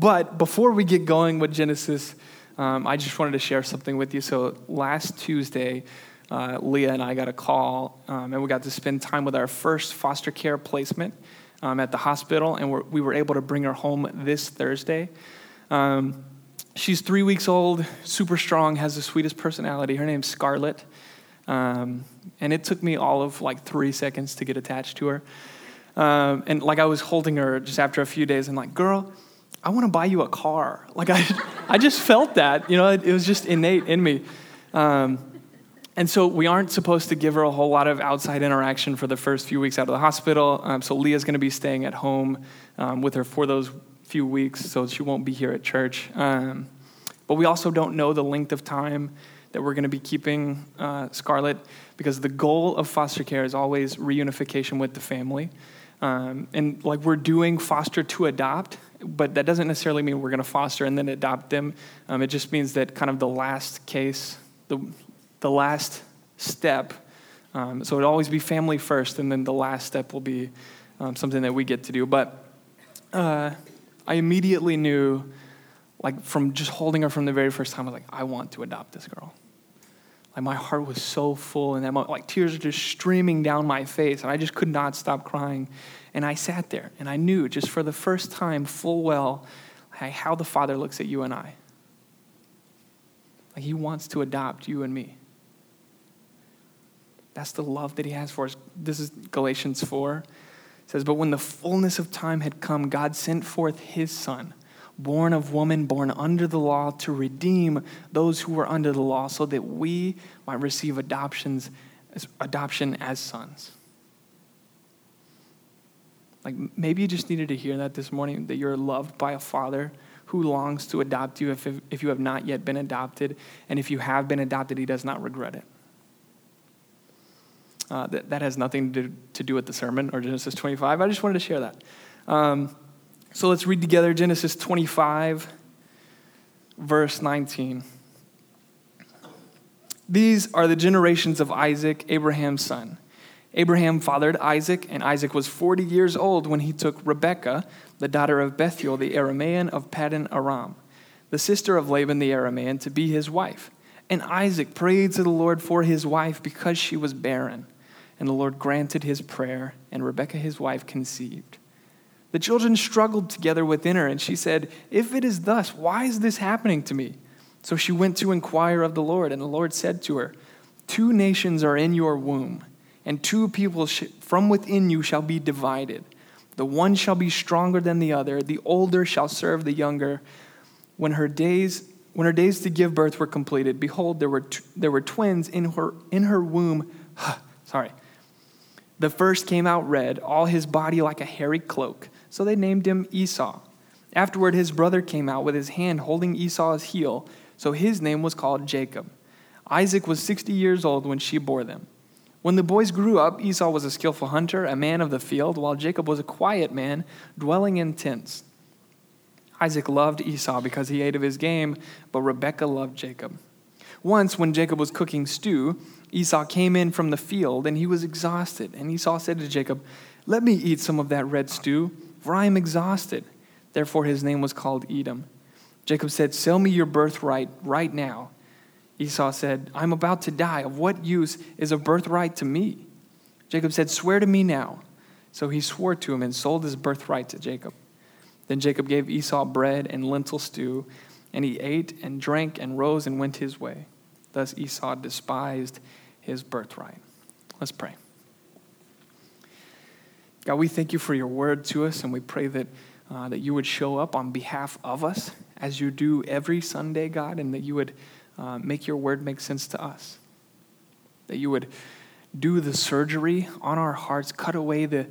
But before we get going with Genesis, I just wanted to share something with you. So last Tuesday, Leah and I got a call, and we got to spend time with our first foster care placement at the hospital, and we were able to bring her home this Thursday. She's 3 weeks old, super strong, has the sweetest personality. Her name's Scarlett, and it took me all of 3 seconds to get attached to her. And I was holding her just after a few days, and girl, I want to buy you a car. I just felt that, it was just innate in me. And so we aren't supposed to give her a whole lot of outside interaction for the first few weeks out of the hospital. So Leah's going to be staying at home with her for those few weeks, so she won't be here at church. But we also don't know the length of time that we're going to be keeping Scarlett, because the goal of foster care is always reunification with the family. And we're doing foster to adopt, but that doesn't necessarily mean we're going to foster and then adopt them. It just means that kind of the last case, the last step. So it'll always be family first, and then the last step will be something that we get to do. But I immediately knew, from just holding her from the very first time, I was I want to adopt this girl. My heart was so full in that moment, tears are just streaming down my face, and I just could not stop crying. And I sat there, and I knew just for the first time full well how the Father looks at you and I. He wants to adopt you and me. That's the love that he has for us. This is Galatians 4. It says, "But when the fullness of time had come, God sent forth his Son, born of woman, born under the law, to redeem those who were under the law, so that we might receive adoption as sons." Maybe you just needed to hear that this morning, that you're loved by a Father who longs to adopt you if you have not yet been adopted. And if you have been adopted, he does not regret it. That has nothing to do with the sermon or Genesis 25. I just wanted to share that. So let's read together Genesis 25, verse 19. "These are the generations of Isaac, Abraham's son. Abraham fathered Isaac, and Isaac was 40 years old when he took Rebekah, the daughter of Bethuel, the Aramean of Paddan Aram, the sister of Laban the Aramean, to be his wife. And Isaac prayed to the Lord for his wife because she was barren. And the Lord granted his prayer, and Rebekah his wife conceived. The children struggled together within her, and she said, 'If it is thus, why is this happening to me?' So she went to inquire of the Lord, and the Lord said to her, 'Two nations are in your womb, and two people from within you shall be divided. The one shall be stronger than the other. The older shall serve the younger.' When her days to give birth were completed, behold, there were twins in her womb. The first came out red, all his body like a hairy cloak. So they named him Esau. Afterward, his brother came out with his hand holding Esau's heel. So his name was called Jacob. Isaac was 60 years old when she bore them. When the boys grew up, Esau was a skillful hunter, a man of the field, while Jacob was a quiet man, dwelling in tents. Isaac loved Esau because he ate of his game, but Rebekah loved Jacob. Once, when Jacob was cooking stew, Esau came in from the field, and he was exhausted. And Esau said to Jacob, 'Let me eat some of that red stew, for I am exhausted.' Therefore his name was called Edom. Jacob said, 'Sell me your birthright right now.' Esau said, 'I'm about to die. Of what use is a birthright to me?' Jacob said, 'Swear to me now.' So he swore to him and sold his birthright to Jacob. Then Jacob gave Esau bread and lentil stew, and he ate and drank and rose and went his way. Thus Esau despised his birthright." Let's pray. God, we thank you for your word to us, and we pray that you would show up on behalf of us as you do every Sunday, God, and that you would make your word make sense to us, that you would do the surgery on our hearts, cut away the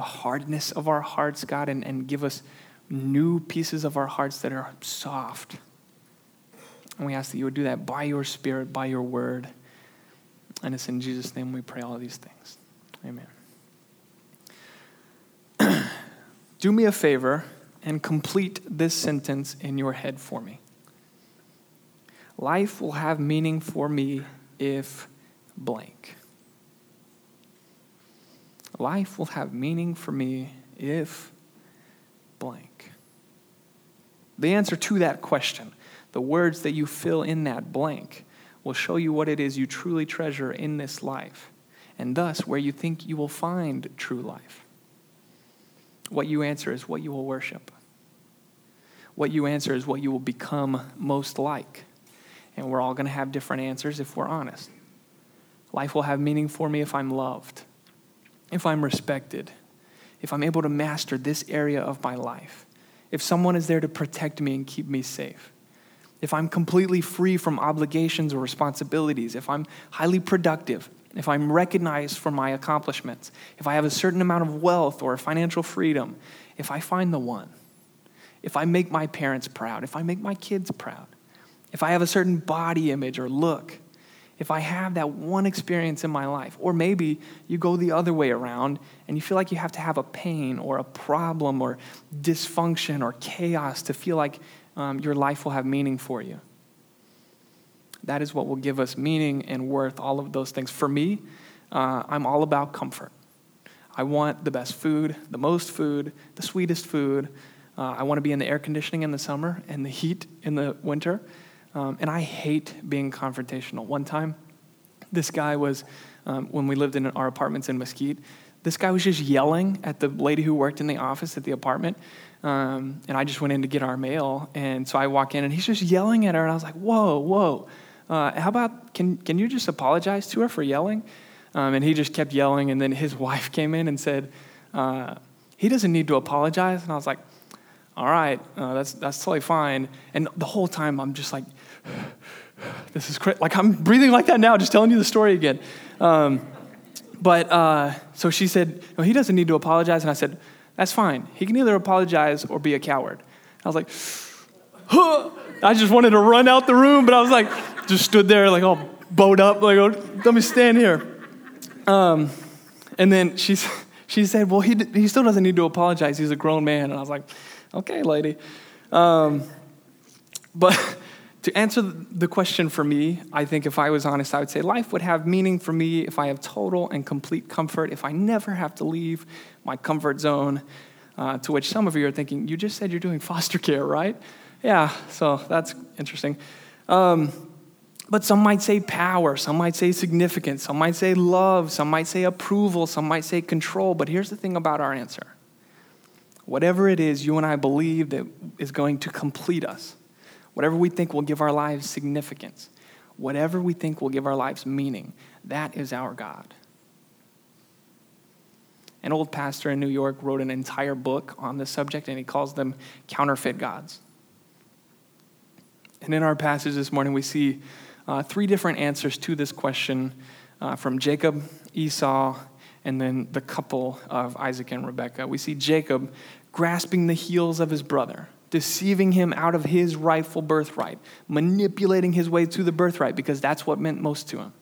hardness of our hearts, God, and give us new pieces of our hearts that are soft. And we ask that you would do that by your Spirit, by your word. And it's in Jesus' name we pray all these things. Amen. Do me a favor and complete this sentence in your head for me. Life will have meaning for me if blank. Life will have meaning for me if blank. The answer to that question, the words that you fill in that blank, will show you what it is you truly treasure in this life, and thus where you think you will find true life. What you answer is what you will worship. What you answer is what you will become most like. And we're all going to have different answers if we're honest. Life will have meaning for me if I'm loved, if I'm respected, if I'm able to master this area of my life, if someone is there to protect me and keep me safe, if I'm completely free from obligations or responsibilities, if I'm highly productive, if I'm recognized for my accomplishments, if I have a certain amount of wealth or financial freedom, if I find the one, if I make my parents proud, if I make my kids proud, if I have a certain body image or look, if I have that one experience in my life. Or maybe you go the other way around and you feel like you have to have a pain or a problem or dysfunction or chaos to feel like your life will have meaning for you. That is what will give us meaning and worth, all of those things. For me, I'm all about comfort. I want the best food, the most food, the sweetest food. I want to be in the air conditioning in the summer and the heat in the winter. And I hate being confrontational. One time, this guy was, when we lived in our apartments in Mesquite, this guy was just yelling at the lady who worked in the office at the apartment. And I just went in to get our mail. And so I walk in and he's just yelling at her. And I was like, whoa. How about, can you just apologize to her for yelling? And he just kept yelling. And then his wife came in and said, he doesn't need to apologize. And I was like, all right, that's totally fine. And the whole time I'm just like, this is crazy. Like I'm breathing like that now, just telling you the story again. So she said, no, he doesn't need to apologize. And I said, that's fine. He can either apologize or be a coward. I was like, huh! I just wanted to run out the room, but I was like, just stood there like all bowed up. Like, oh, let me stand here. And then she said, well, he still doesn't need to apologize. He's a grown man. And I was like, okay, lady. But to answer the question for me, I think if I was honest, I would say life would have meaning for me if I have total and complete comfort, if I never have to leave my comfort zone, to which some of you are thinking, you just said you're doing foster care, right? Yeah, so that's interesting. But some might say power, some might say significance, some might say love, some might say approval, some might say control. But here's the thing about our answer. Whatever it is you and I believe that is going to complete us, whatever we think will give our lives significance, whatever we think will give our lives meaning, that is our God. An old pastor in New York wrote an entire book on this subject, and he calls them counterfeit gods. And in our passage this morning, we see three different answers to this question from Jacob, Esau, and then the couple of Isaac and Rebekah. We see Jacob grasping the heels of his brother, deceiving him out of his rightful birthright, manipulating his way to the birthright because that's what meant most to him.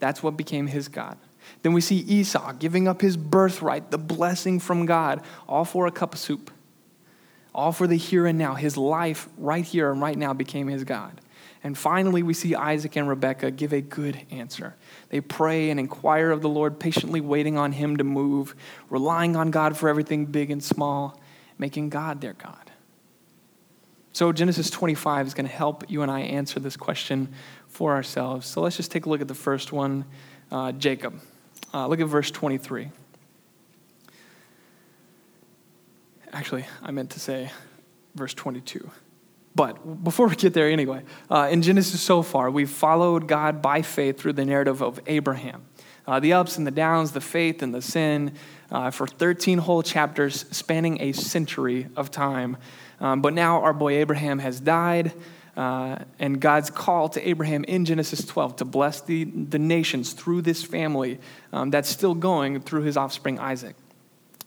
That's what became his God. Then we see Esau giving up his birthright, the blessing from God, all for a cup of soup, all for the here and now. His life right here and right now became his God. And finally, we see Isaac and Rebekah give a good answer. They pray and inquire of the Lord, patiently waiting on him to move, relying on God for everything big and small, making God their God. So Genesis 25 is going to help you and I answer this question for ourselves. So let's just take a look at the first one, Jacob. Look at verse 23. Actually, I meant to say verse 22. But before we get there anyway, in Genesis so far, we've followed God by faith through the narrative of Abraham. The ups and the downs, the faith and the sin, for 13 whole chapters spanning a century of time. But now our boy Abraham has died, and God's call to Abraham in Genesis 12 to bless the nations through this family that's still going through his offspring Isaac.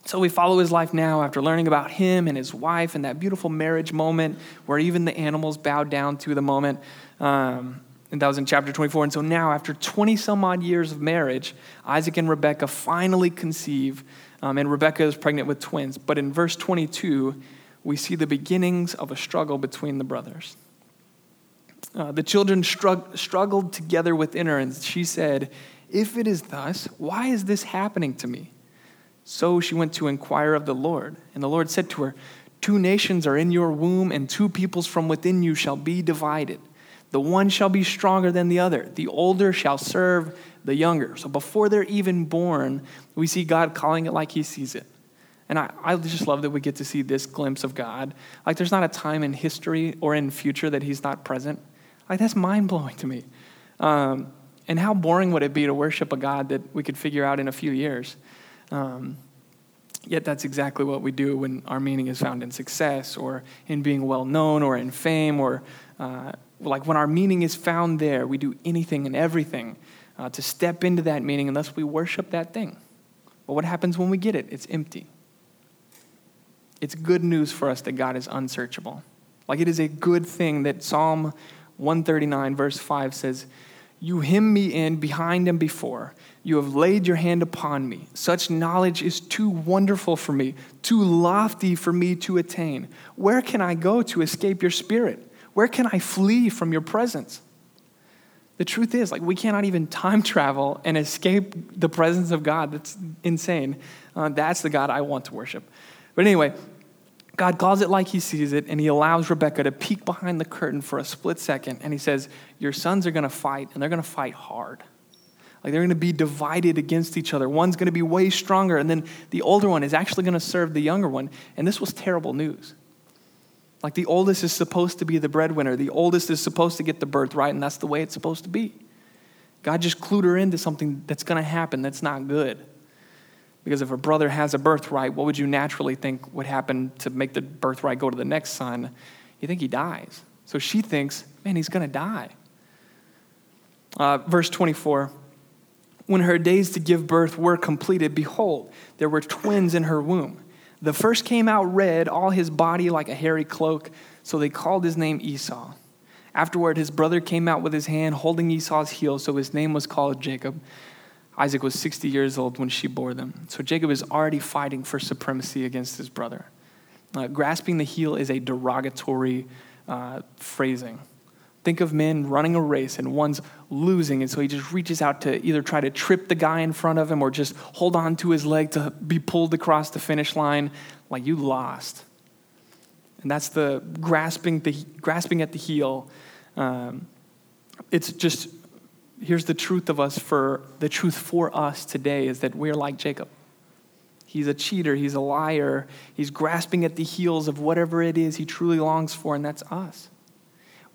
So we follow his life now after learning about him and his wife and that beautiful marriage moment where even the animals bowed down to the moment. And that was in chapter 24. And so now after 20 some odd years of marriage, Isaac and Rebekah finally conceive. And Rebekah is pregnant with twins. But in verse 22, we see the beginnings of a struggle between the brothers. The children struggled together within her. And she said, "If it is thus, why is this happening to me?" So she went to inquire of the Lord. And the Lord said to her, Two nations are in your womb, and two peoples from within you shall be divided. The one shall be stronger than the other. The older shall serve the younger. So before they're even born, we see God calling it like he sees it. And I just love that we get to see this glimpse of God. Like, there's not a time in history or in future that he's not present. Like, that's mind-blowing to me. And how boring would it be to worship a God that we could figure out in a few years? Yet that's exactly what we do when our meaning is found in success or in being well-known or in fame or like when our meaning is found there, we do anything and everything to step into that meaning unless we worship that thing. But what happens when we get it? It's empty. It's good news for us that God is unsearchable. Like, it is a good thing that Psalm 139 verse 5 says, "You hem me in behind and before. You have laid your hand upon me. Such knowledge is too wonderful for me, too lofty for me to attain. Where can I go to escape your spirit? Where can I flee from your presence?" The truth is, like, we cannot even time travel and escape the presence of God. That's insane. That's the God I want to worship. But anyway, God calls it like he sees it, and he allows Rebekah to peek behind the curtain for a split second, and he says, your sons are going to fight, and they're going to fight hard. Like, they're going to be divided against each other. One's going to be way stronger, and then the older one is actually going to serve the younger one. And this was terrible news. Like, the oldest is supposed to be the breadwinner. The oldest is supposed to get the birthright, and that's the way it's supposed to be. God just clued her into something that's going to happen that's not good. Because if a brother has a birthright, what would you naturally think would happen to make the birthright go to the next son? You think he dies. So she thinks, man, he's going to die. Verse 24, when her days to give birth were completed, behold, there were twins in her womb. The first came out red, all his body like a hairy cloak, so they called his name Esau. Afterward, his brother came out with his hand holding Esau's heel, so his name was called Jacob. Isaac was 60 years old when she bore them. So Jacob is already fighting for supremacy against his brother. Grasping the heel is a derogatory phrasing. Think of men running a race and one's losing, and so he just reaches out to either try to trip the guy in front of him or just hold on to his leg to be pulled across the finish line. Like, you lost. And that's the grasping at the heel. It's just, here's the truth of us for us today is that we're like Jacob. He's a cheater. He's a liar. He's grasping at the heels of whatever it is he truly longs for, and that's us.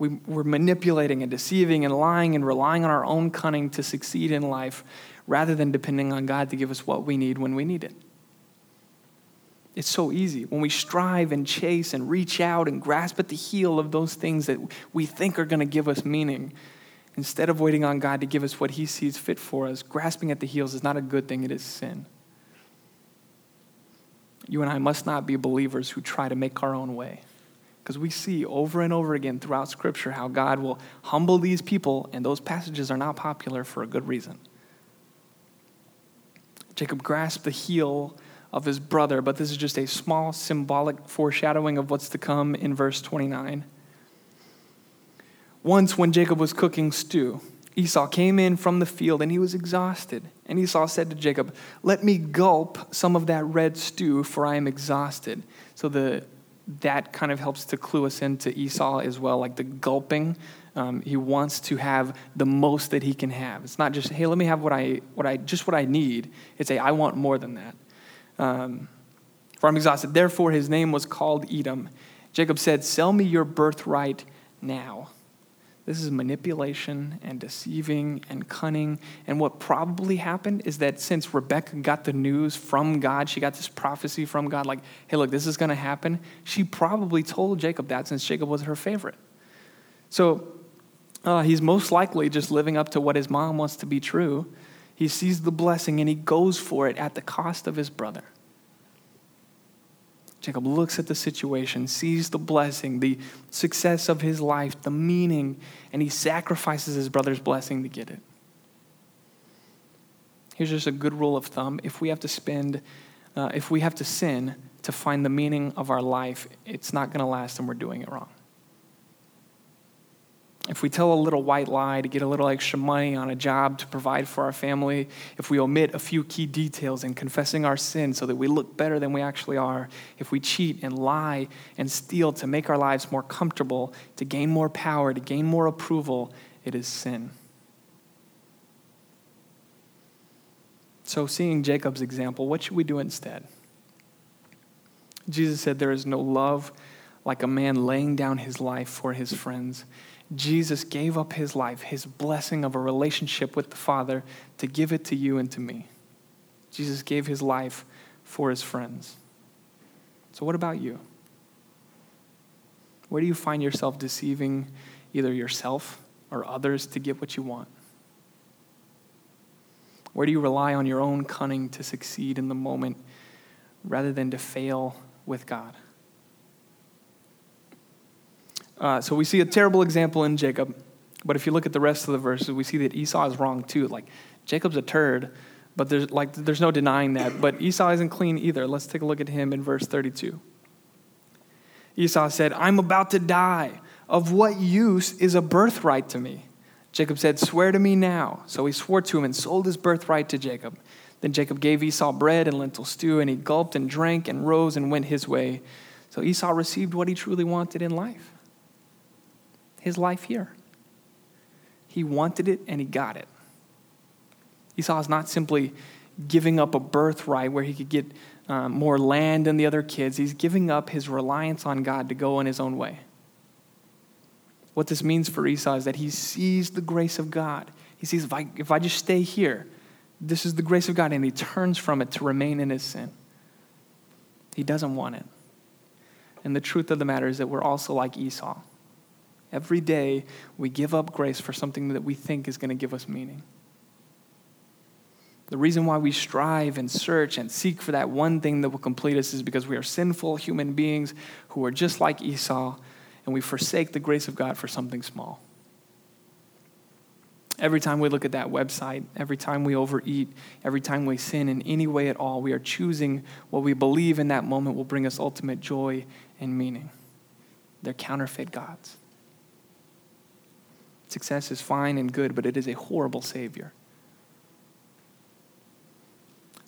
We're manipulating and deceiving and lying and relying on our own cunning to succeed in life rather than depending on God to give us what we need when we need it. It's so easy. When we strive and chase and reach out and grasp at the heel of those things that we think are going to give us meaning, instead of waiting on God to give us what he sees fit for us, grasping at the heels is not a good thing. It is sin. You and I must not be believers who try to make our own way. Because we see over and over again throughout Scripture how God will humble these people, and those passages are not popular for a good reason. Jacob grasped the heel of his brother, but this is just a small symbolic foreshadowing of what's to come in verse 29. Once when Jacob was cooking stew, Esau came in from the field, and he was exhausted. And Esau said to Jacob, "Let me gulp some of that red stew, for I am exhausted." So that kind of helps to clue us into Esau as well, like the gulping. He wants to have the most that he can have. It's not just, hey, let me have what I need. It's I want more than that. For I'm exhausted. Therefore, his name was called Edom. Jacob said, "Sell me your birthright now." This is manipulation and deceiving and cunning. And what probably happened is that since Rebekah got the news from God, she got this prophecy from God, like, hey, look, this is going to happen. She probably told Jacob that since Jacob was her favorite. So he's most likely just living up to what his mom wants to be true. He sees the blessing and he goes for it at the cost of his brother. Jacob looks at the situation, sees the blessing, the success of his life, the meaning, and he sacrifices his brother's blessing to get it. Here's just a good rule of thumb. If we have to sin to find the meaning of our life, it's not going to last and we're doing it wrong. if we tell a little white lie to get a little extra money on a job to provide for our family, if we omit a few key details in confessing our sin so that we look better than we actually are, if we cheat and lie and steal to make our lives more comfortable, to gain more power, to gain more approval, it is sin. So seeing Jacob's example, what should we do instead? Jesus said there is no love like a man laying down his life for his friends. Jesus gave up his life, his blessing of a relationship with the Father, to give it to you and to me. Jesus gave his life for his friends. So what about you? Where do you find yourself deceiving either yourself or others to get what you want? Where do you rely on your own cunning to succeed in the moment rather than to fail with God? So we see a terrible example in Jacob, but if you look at the rest of the verses, we see that Esau is wrong too. Like, Jacob's a turd, but there's no denying that. But Esau isn't clean either. Let's take a look at him in verse 32. Esau said, "I'm about to die. Of what use is a birthright to me?" Jacob said, "Swear to me now." So he swore to him and sold his birthright to Jacob. Then Jacob gave Esau bread and lentil stew, and he gulped and drank and rose and went his way. So Esau received what he truly wanted in life. His life here. He wanted it and he got it. Esau is not simply giving up a birthright where he could get more land than the other kids. He's giving up his reliance on God to go in his own way. What this means for Esau is that he sees the grace of God. He sees, if I just stay here, this is the grace of God, and he turns from it to remain in his sin. He doesn't want it. And the truth of the matter is that we're also like Esau. Every day, we give up grace for something that we think is going to give us meaning. The reason why we strive and search and seek for that one thing that will complete us is because we are sinful human beings who are just like Esau, and we forsake the grace of God for something small. Every time we look at that website, every time we overeat, every time we sin in any way at all, we are choosing what we believe in that moment will bring us ultimate joy and meaning. They're counterfeit gods. Success is fine and good, but it is a horrible savior.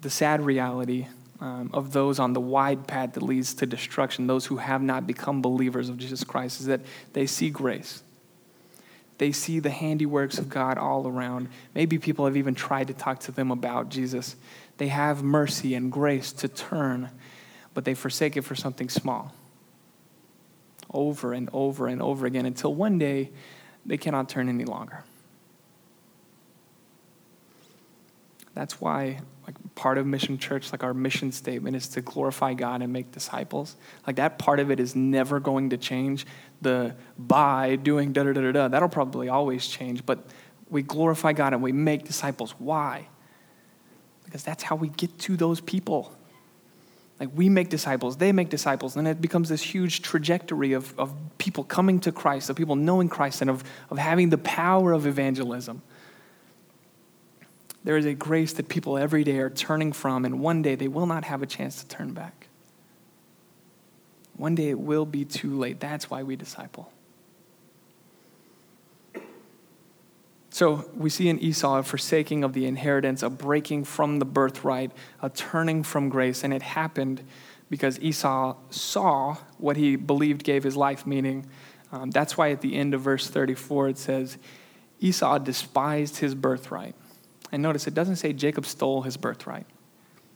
The sad reality of those on the wide path that leads to destruction, those who have not become believers of Jesus Christ, is that they see grace. They see the handiworks of God all around. Maybe people have even tried to talk to them about Jesus. They have mercy and grace to turn, but they forsake it for something small. Over and over and over again, until one day, they cannot turn any longer. That's why, like, part of Mission Church, like, our mission statement is to glorify God and make disciples. Like, that part of it is never going to change. The by doing da-da-da-da-da, that'll probably always change. But we glorify God and we make disciples. Why? Because that's how we get to those people. Like, we make disciples, they make disciples, and it becomes this huge trajectory of people coming to Christ, of people knowing Christ, and of having the power of evangelism. There is a grace that people every day are turning from, and one day they will not have a chance to turn back. One day it will be too late. That's why we disciple. So we see in Esau a forsaking of the inheritance, a breaking from the birthright, a turning from grace. And it happened because Esau saw what he believed gave his life meaning. That's why at the end of verse 34, it says, Esau despised his birthright. And notice it doesn't say Jacob stole his birthright.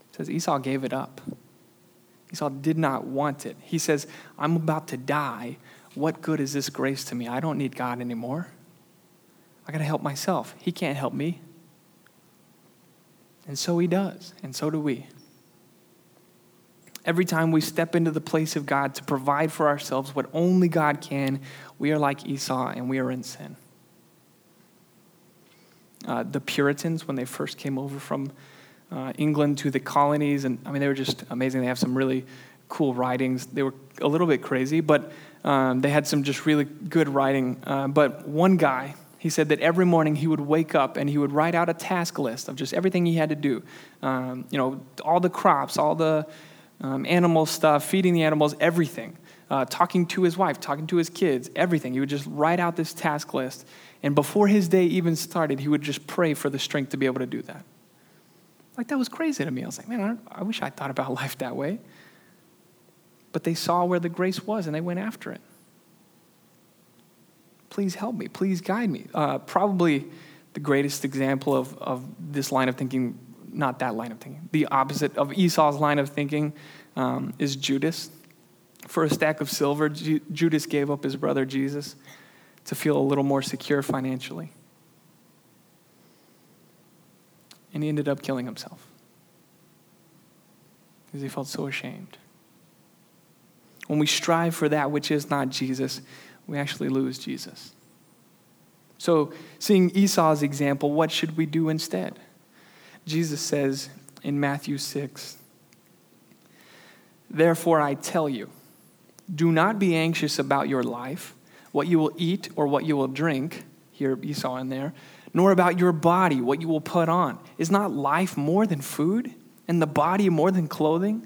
It says Esau gave it up. Esau did not want it. He says, I'm about to die. What good is this grace to me? I don't need God anymore. I got to help myself. He can't help me. And so he does, and so do we. Every time we step into the place of God to provide for ourselves what only God can, we are like Esau, and we are in sin. The Puritans, when they first came over from England to the colonies, and I mean, they were just amazing. They have some really cool writings. They were a little bit crazy, but they had some just really good writing. But one guy, he said that every morning he would wake up and he would write out a task list of just everything he had to do. All the crops, all the animal stuff, feeding the animals, everything. talking to his wife, talking to his kids, everything. He would just write out this task list. And before his day even started, he would just pray for the strength to be able to do that. Like, that was crazy to me. I was like, man, I wish I thought about life that way. But they saw where the grace was, and they went after it. Please help me. Please guide me. Probably the greatest example of this line of thinking, not that line of thinking, the opposite of Esau's line of thinking is Judas. For a stack of silver, Judas gave up his brother Jesus to feel a little more secure financially. And he ended up killing himself because he felt so ashamed. When we strive for that which is not Jesus, we actually lose Jesus. So, seeing Esau's example, what should we do instead? Jesus says in Matthew 6, "Therefore I tell you, do not be anxious about your life, what you will eat or what you will drink," here Esau in there, "nor about your body, what you will put on. Is not life more than food, and the body more than clothing?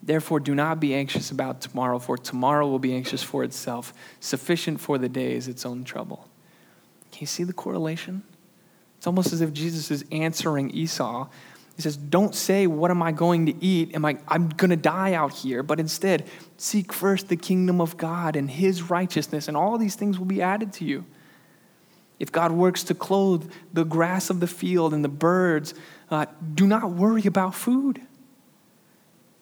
Therefore, do not be anxious about tomorrow, for tomorrow will be anxious for itself. Sufficient for the day is its own trouble." Can you see the correlation? It's almost as if Jesus is answering Esau. He says, don't say, what am I going to eat? I'm going to die out here. But instead, seek first the kingdom of God and his righteousness, and all these things will be added to you. If God works to clothe the grass of the field and the birds, do not worry about food.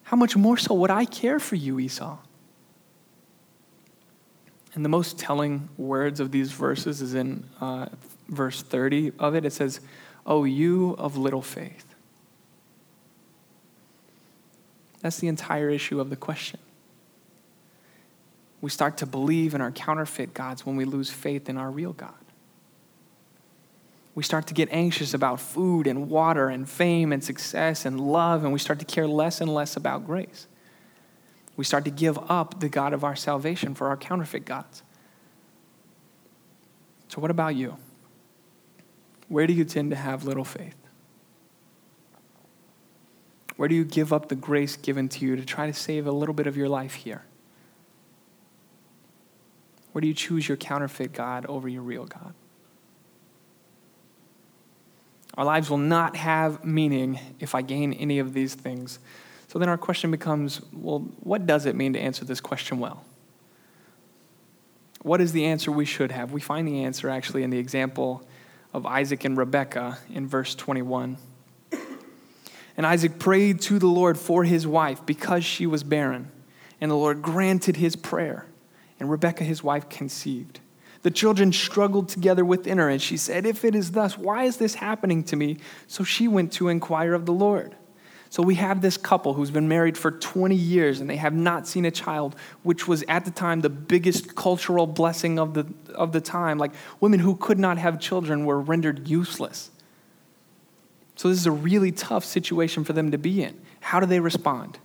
How much more so would I care for you, Esau? And the most telling words of these verses is in verse 30 of it. It says, "O you of little faith." That's the entire issue of the question. We start to believe in our counterfeit gods when we lose faith in our real God. We start to get anxious about food and water and fame and success and love, and we start to care less and less about grace. We start to give up the God of our salvation for our counterfeit gods. So what about you? Where do you tend to have little faith? Where do you give up the grace given to you to try to save a little bit of your life here? Where do you choose your counterfeit God over your real God? Our lives will not have meaning if I gain any of these things. So then our question becomes, well, what does it mean to answer this question well? What is the answer we should have? We find the answer actually in the example of Isaac and Rebekah in verse 21. "And Isaac prayed to the Lord for his wife because she was barren. And the Lord granted his prayer. And Rebekah, his wife, conceived. The children struggled together within her, and she said, 'If it is thus, why is this happening to me?' So she went to inquire of the Lord." So we have this couple who's been married for 20 years, and they have not seen a child, which was at the time the biggest cultural blessing of the time. Like, women who could not have children were rendered useless. So this is a really tough situation for them to be in. How do they respond?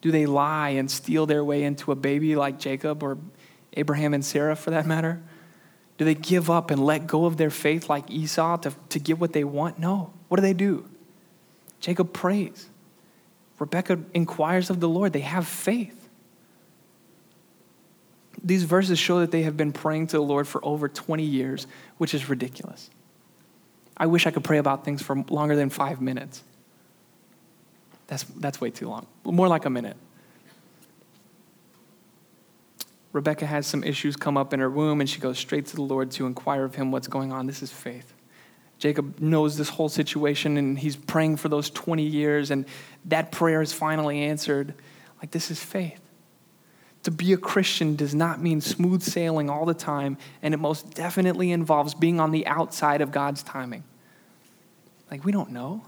Do they lie and steal their way into a baby like Jacob or Abraham and Sarah, for that matter? Do they give up and let go of their faith like Esau to get what they want? No. What do? Jacob prays. Rebekah inquires of the Lord. They have faith. These verses show that they have been praying to the Lord for over 20 years, which is ridiculous. I wish I could pray about things for longer than 5 minutes. That's way too long. More like a minute. Rebekah has some issues come up in her womb, and she goes straight to the Lord to inquire of him what's going on. This is faith. Jacob knows this whole situation, and he's praying for those 20 years, and that prayer is finally answered. Like, this is faith. To be a Christian does not mean smooth sailing all the time, and it most definitely involves being on the outside of God's timing. Like, we don't know.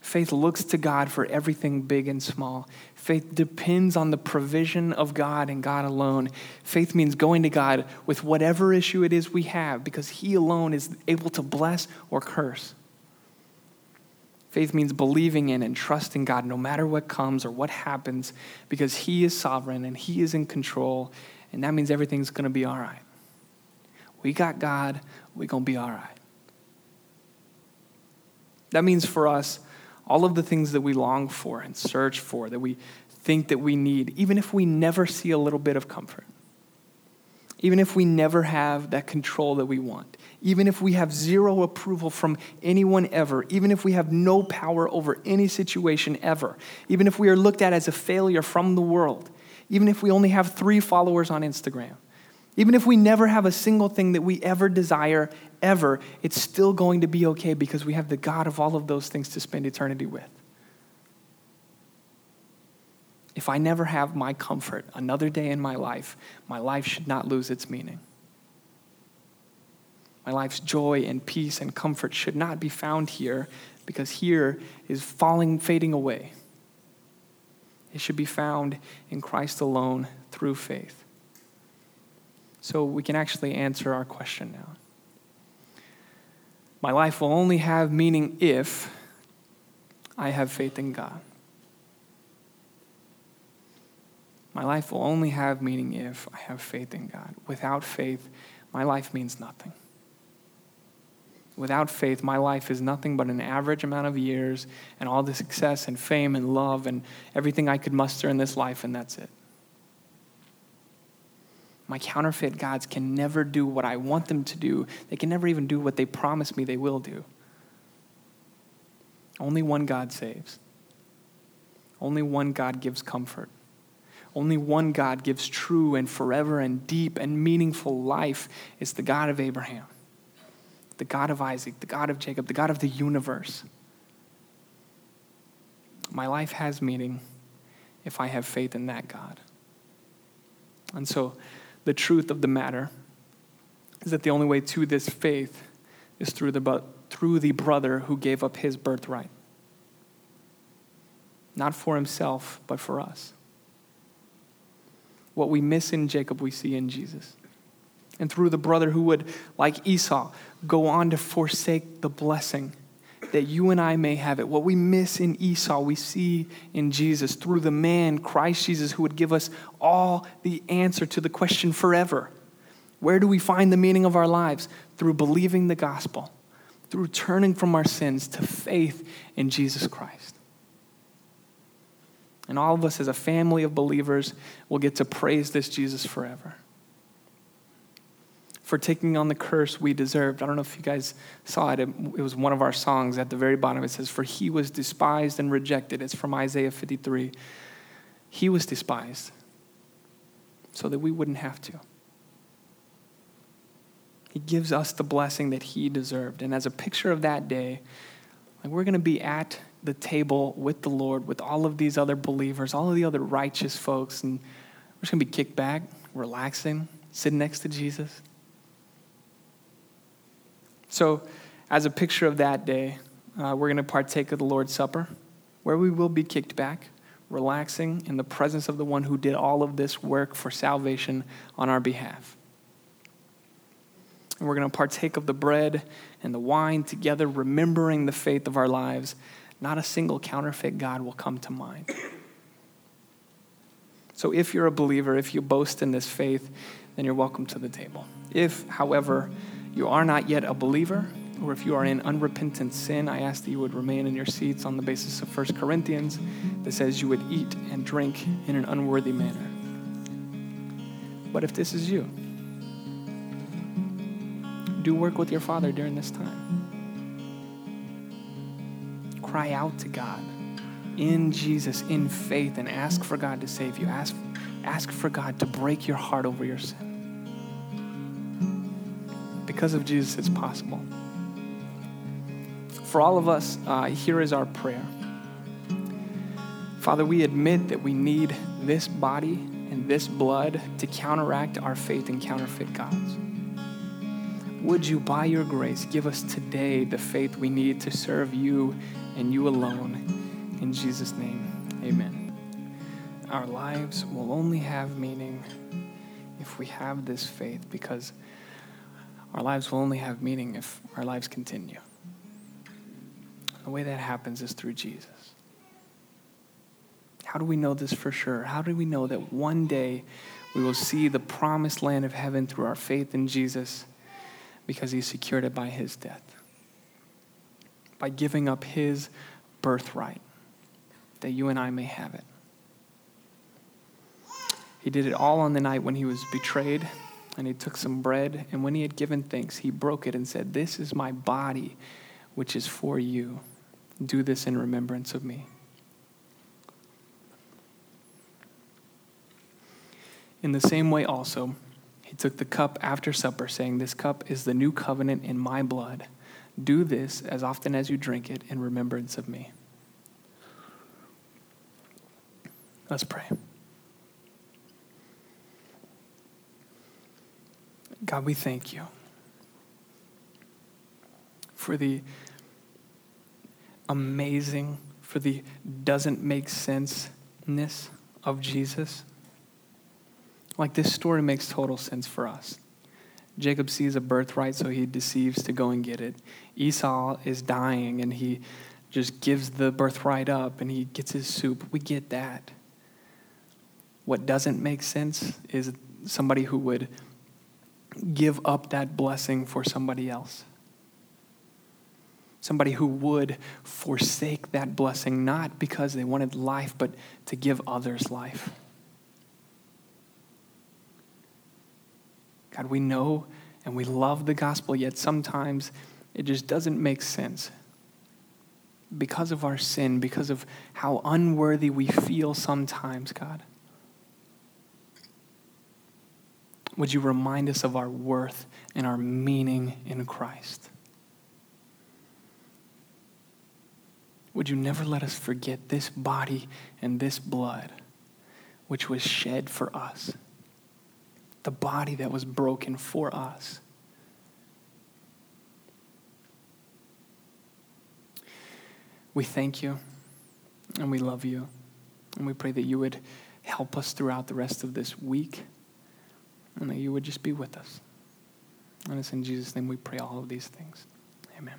Faith looks to God for everything big and small. Faith depends on the provision of God and God alone. Faith means going to God with whatever issue it is we have, because he alone is able to bless or curse. Faith means believing in and trusting God no matter what comes or what happens, because he is sovereign and he is in control, and that means everything's going to be all right. We got God, we're going to be all right. That means for us, all of the things that we long for and search for, that we think that we need, even if we never see a little bit of comfort, even if we never have that control that we want, even if we have zero approval from anyone ever, even if we have no power over any situation ever, even if we are looked at as a failure from the world, even if we only have 3 followers on Instagram, even if we never have a single thing that we ever desire ever, it's still going to be okay, because we have the God of all of those things to spend eternity with. If I never have my comfort another day in my life should not lose its meaning. My life's joy and peace and comfort should not be found here, because here is fading away. It should be found in Christ alone through faith. So we can actually answer our question now. My life will only have meaning if I have faith in God. My life will only have meaning if I have faith in God. Without faith, my life means nothing. Without faith, my life is nothing but an average amount of years and all the success and fame and love and everything I could muster in this life, and that's it. My counterfeit gods can never do what I want them to do. They can never even do what they promise me they will do. Only one God saves. Only one God gives comfort. Only one God gives true and forever and deep and meaningful life. It's the God of Abraham, the God of Isaac, the God of Jacob, the God of the universe. My life has meaning if I have faith in that God. And so the truth of the matter is that the only way to this faith is through the brother who gave up his birthright. Not for himself, but for us. What we miss in Jacob, we see in Jesus. And through the brother who would, like Esau, go on to forsake the blessing that you and I may have it. What we miss in Esau, we see in Jesus, through the man, Christ Jesus, who would give us all the answer to the question forever. Where do we find the meaning of our lives? Through believing the gospel, through turning from our sins to faith in Jesus Christ. And all of us as a family of believers will get to praise this Jesus forever, for taking on the curse we deserved. I don't know if you guys saw it. It was one of our songs. At the very bottom, it says, "For he was despised and rejected." It's from Isaiah 53. He was despised so that we wouldn't have to. He gives us the blessing that he deserved. And as a picture of that day, like, we're going to be at the table with the Lord, with all of these other believers, all of the other righteous folks, and we're just going to be kicked back, relaxing, sitting next to Jesus. So as a picture of that day, we're going to partake of the Lord's Supper, where we will be kicked back, relaxing in the presence of the one who did all of this work for salvation on our behalf. And we're going to partake of the bread and the wine together, remembering the faith of our lives. Not a single counterfeit God will come to mind. So if you're a believer, if you boast in this faith, then you're welcome to the table. If, however, you are not yet a believer, or if you are in unrepentant sin, I ask that you would remain in your seats on the basis of 1 Corinthians that says you would eat and drink in an unworthy manner. But if this is you, do work with your Father during this time. Cry out to God in Jesus, in faith, and ask for God to save you. Ask for God to break your heart over your sin. because of Jesus, it's possible. For all of us, here is our prayer. Father, we admit that we need this body and this blood to counteract our faith in counterfeit gods. Would you, by your grace, give us today the faith we need to serve you and you alone? In Jesus' name, amen. Our lives will only have meaning if we have this faith, because our lives will only have meaning if our lives continue. The way that happens is through Jesus. How do we know this for sure? How do we know that one day we will see the promised land of heaven through our faith in Jesus? Because he secured it by his death, by giving up his birthright, that you and I may have it. He did it all on the night when he was betrayed, and he took some bread, and when he had given thanks, he broke it and said, "This is my body, which is for you. Do this in remembrance of me." In the same way also, he took the cup after supper, saying, "This cup is the new covenant in my blood. Do this, as often as you drink it, in remembrance of me." Let's pray. God, we thank you for the amazing, for the doesn't make sense-ness of Jesus. Like, this story makes total sense for us. Jacob sees a birthright, so he deceives to go and get it. Esau is dying, and he just gives the birthright up, and he gets his soup. We get that. What doesn't make sense is somebody who would give up that blessing for somebody else. Somebody who would forsake that blessing, not because they wanted life, but to give others life. God, we know and we love the gospel, yet sometimes it just doesn't make sense. Because of our sin, because of how unworthy we feel sometimes, God. Would you remind us of our worth and our meaning in Christ? Would you never let us forget this body and this blood, which was shed for us? The body that was broken for us. We thank you and we love you, and we pray that you would help us throughout the rest of this week, and that you would just be with us. And it's in Jesus' name we pray all of these things. Amen.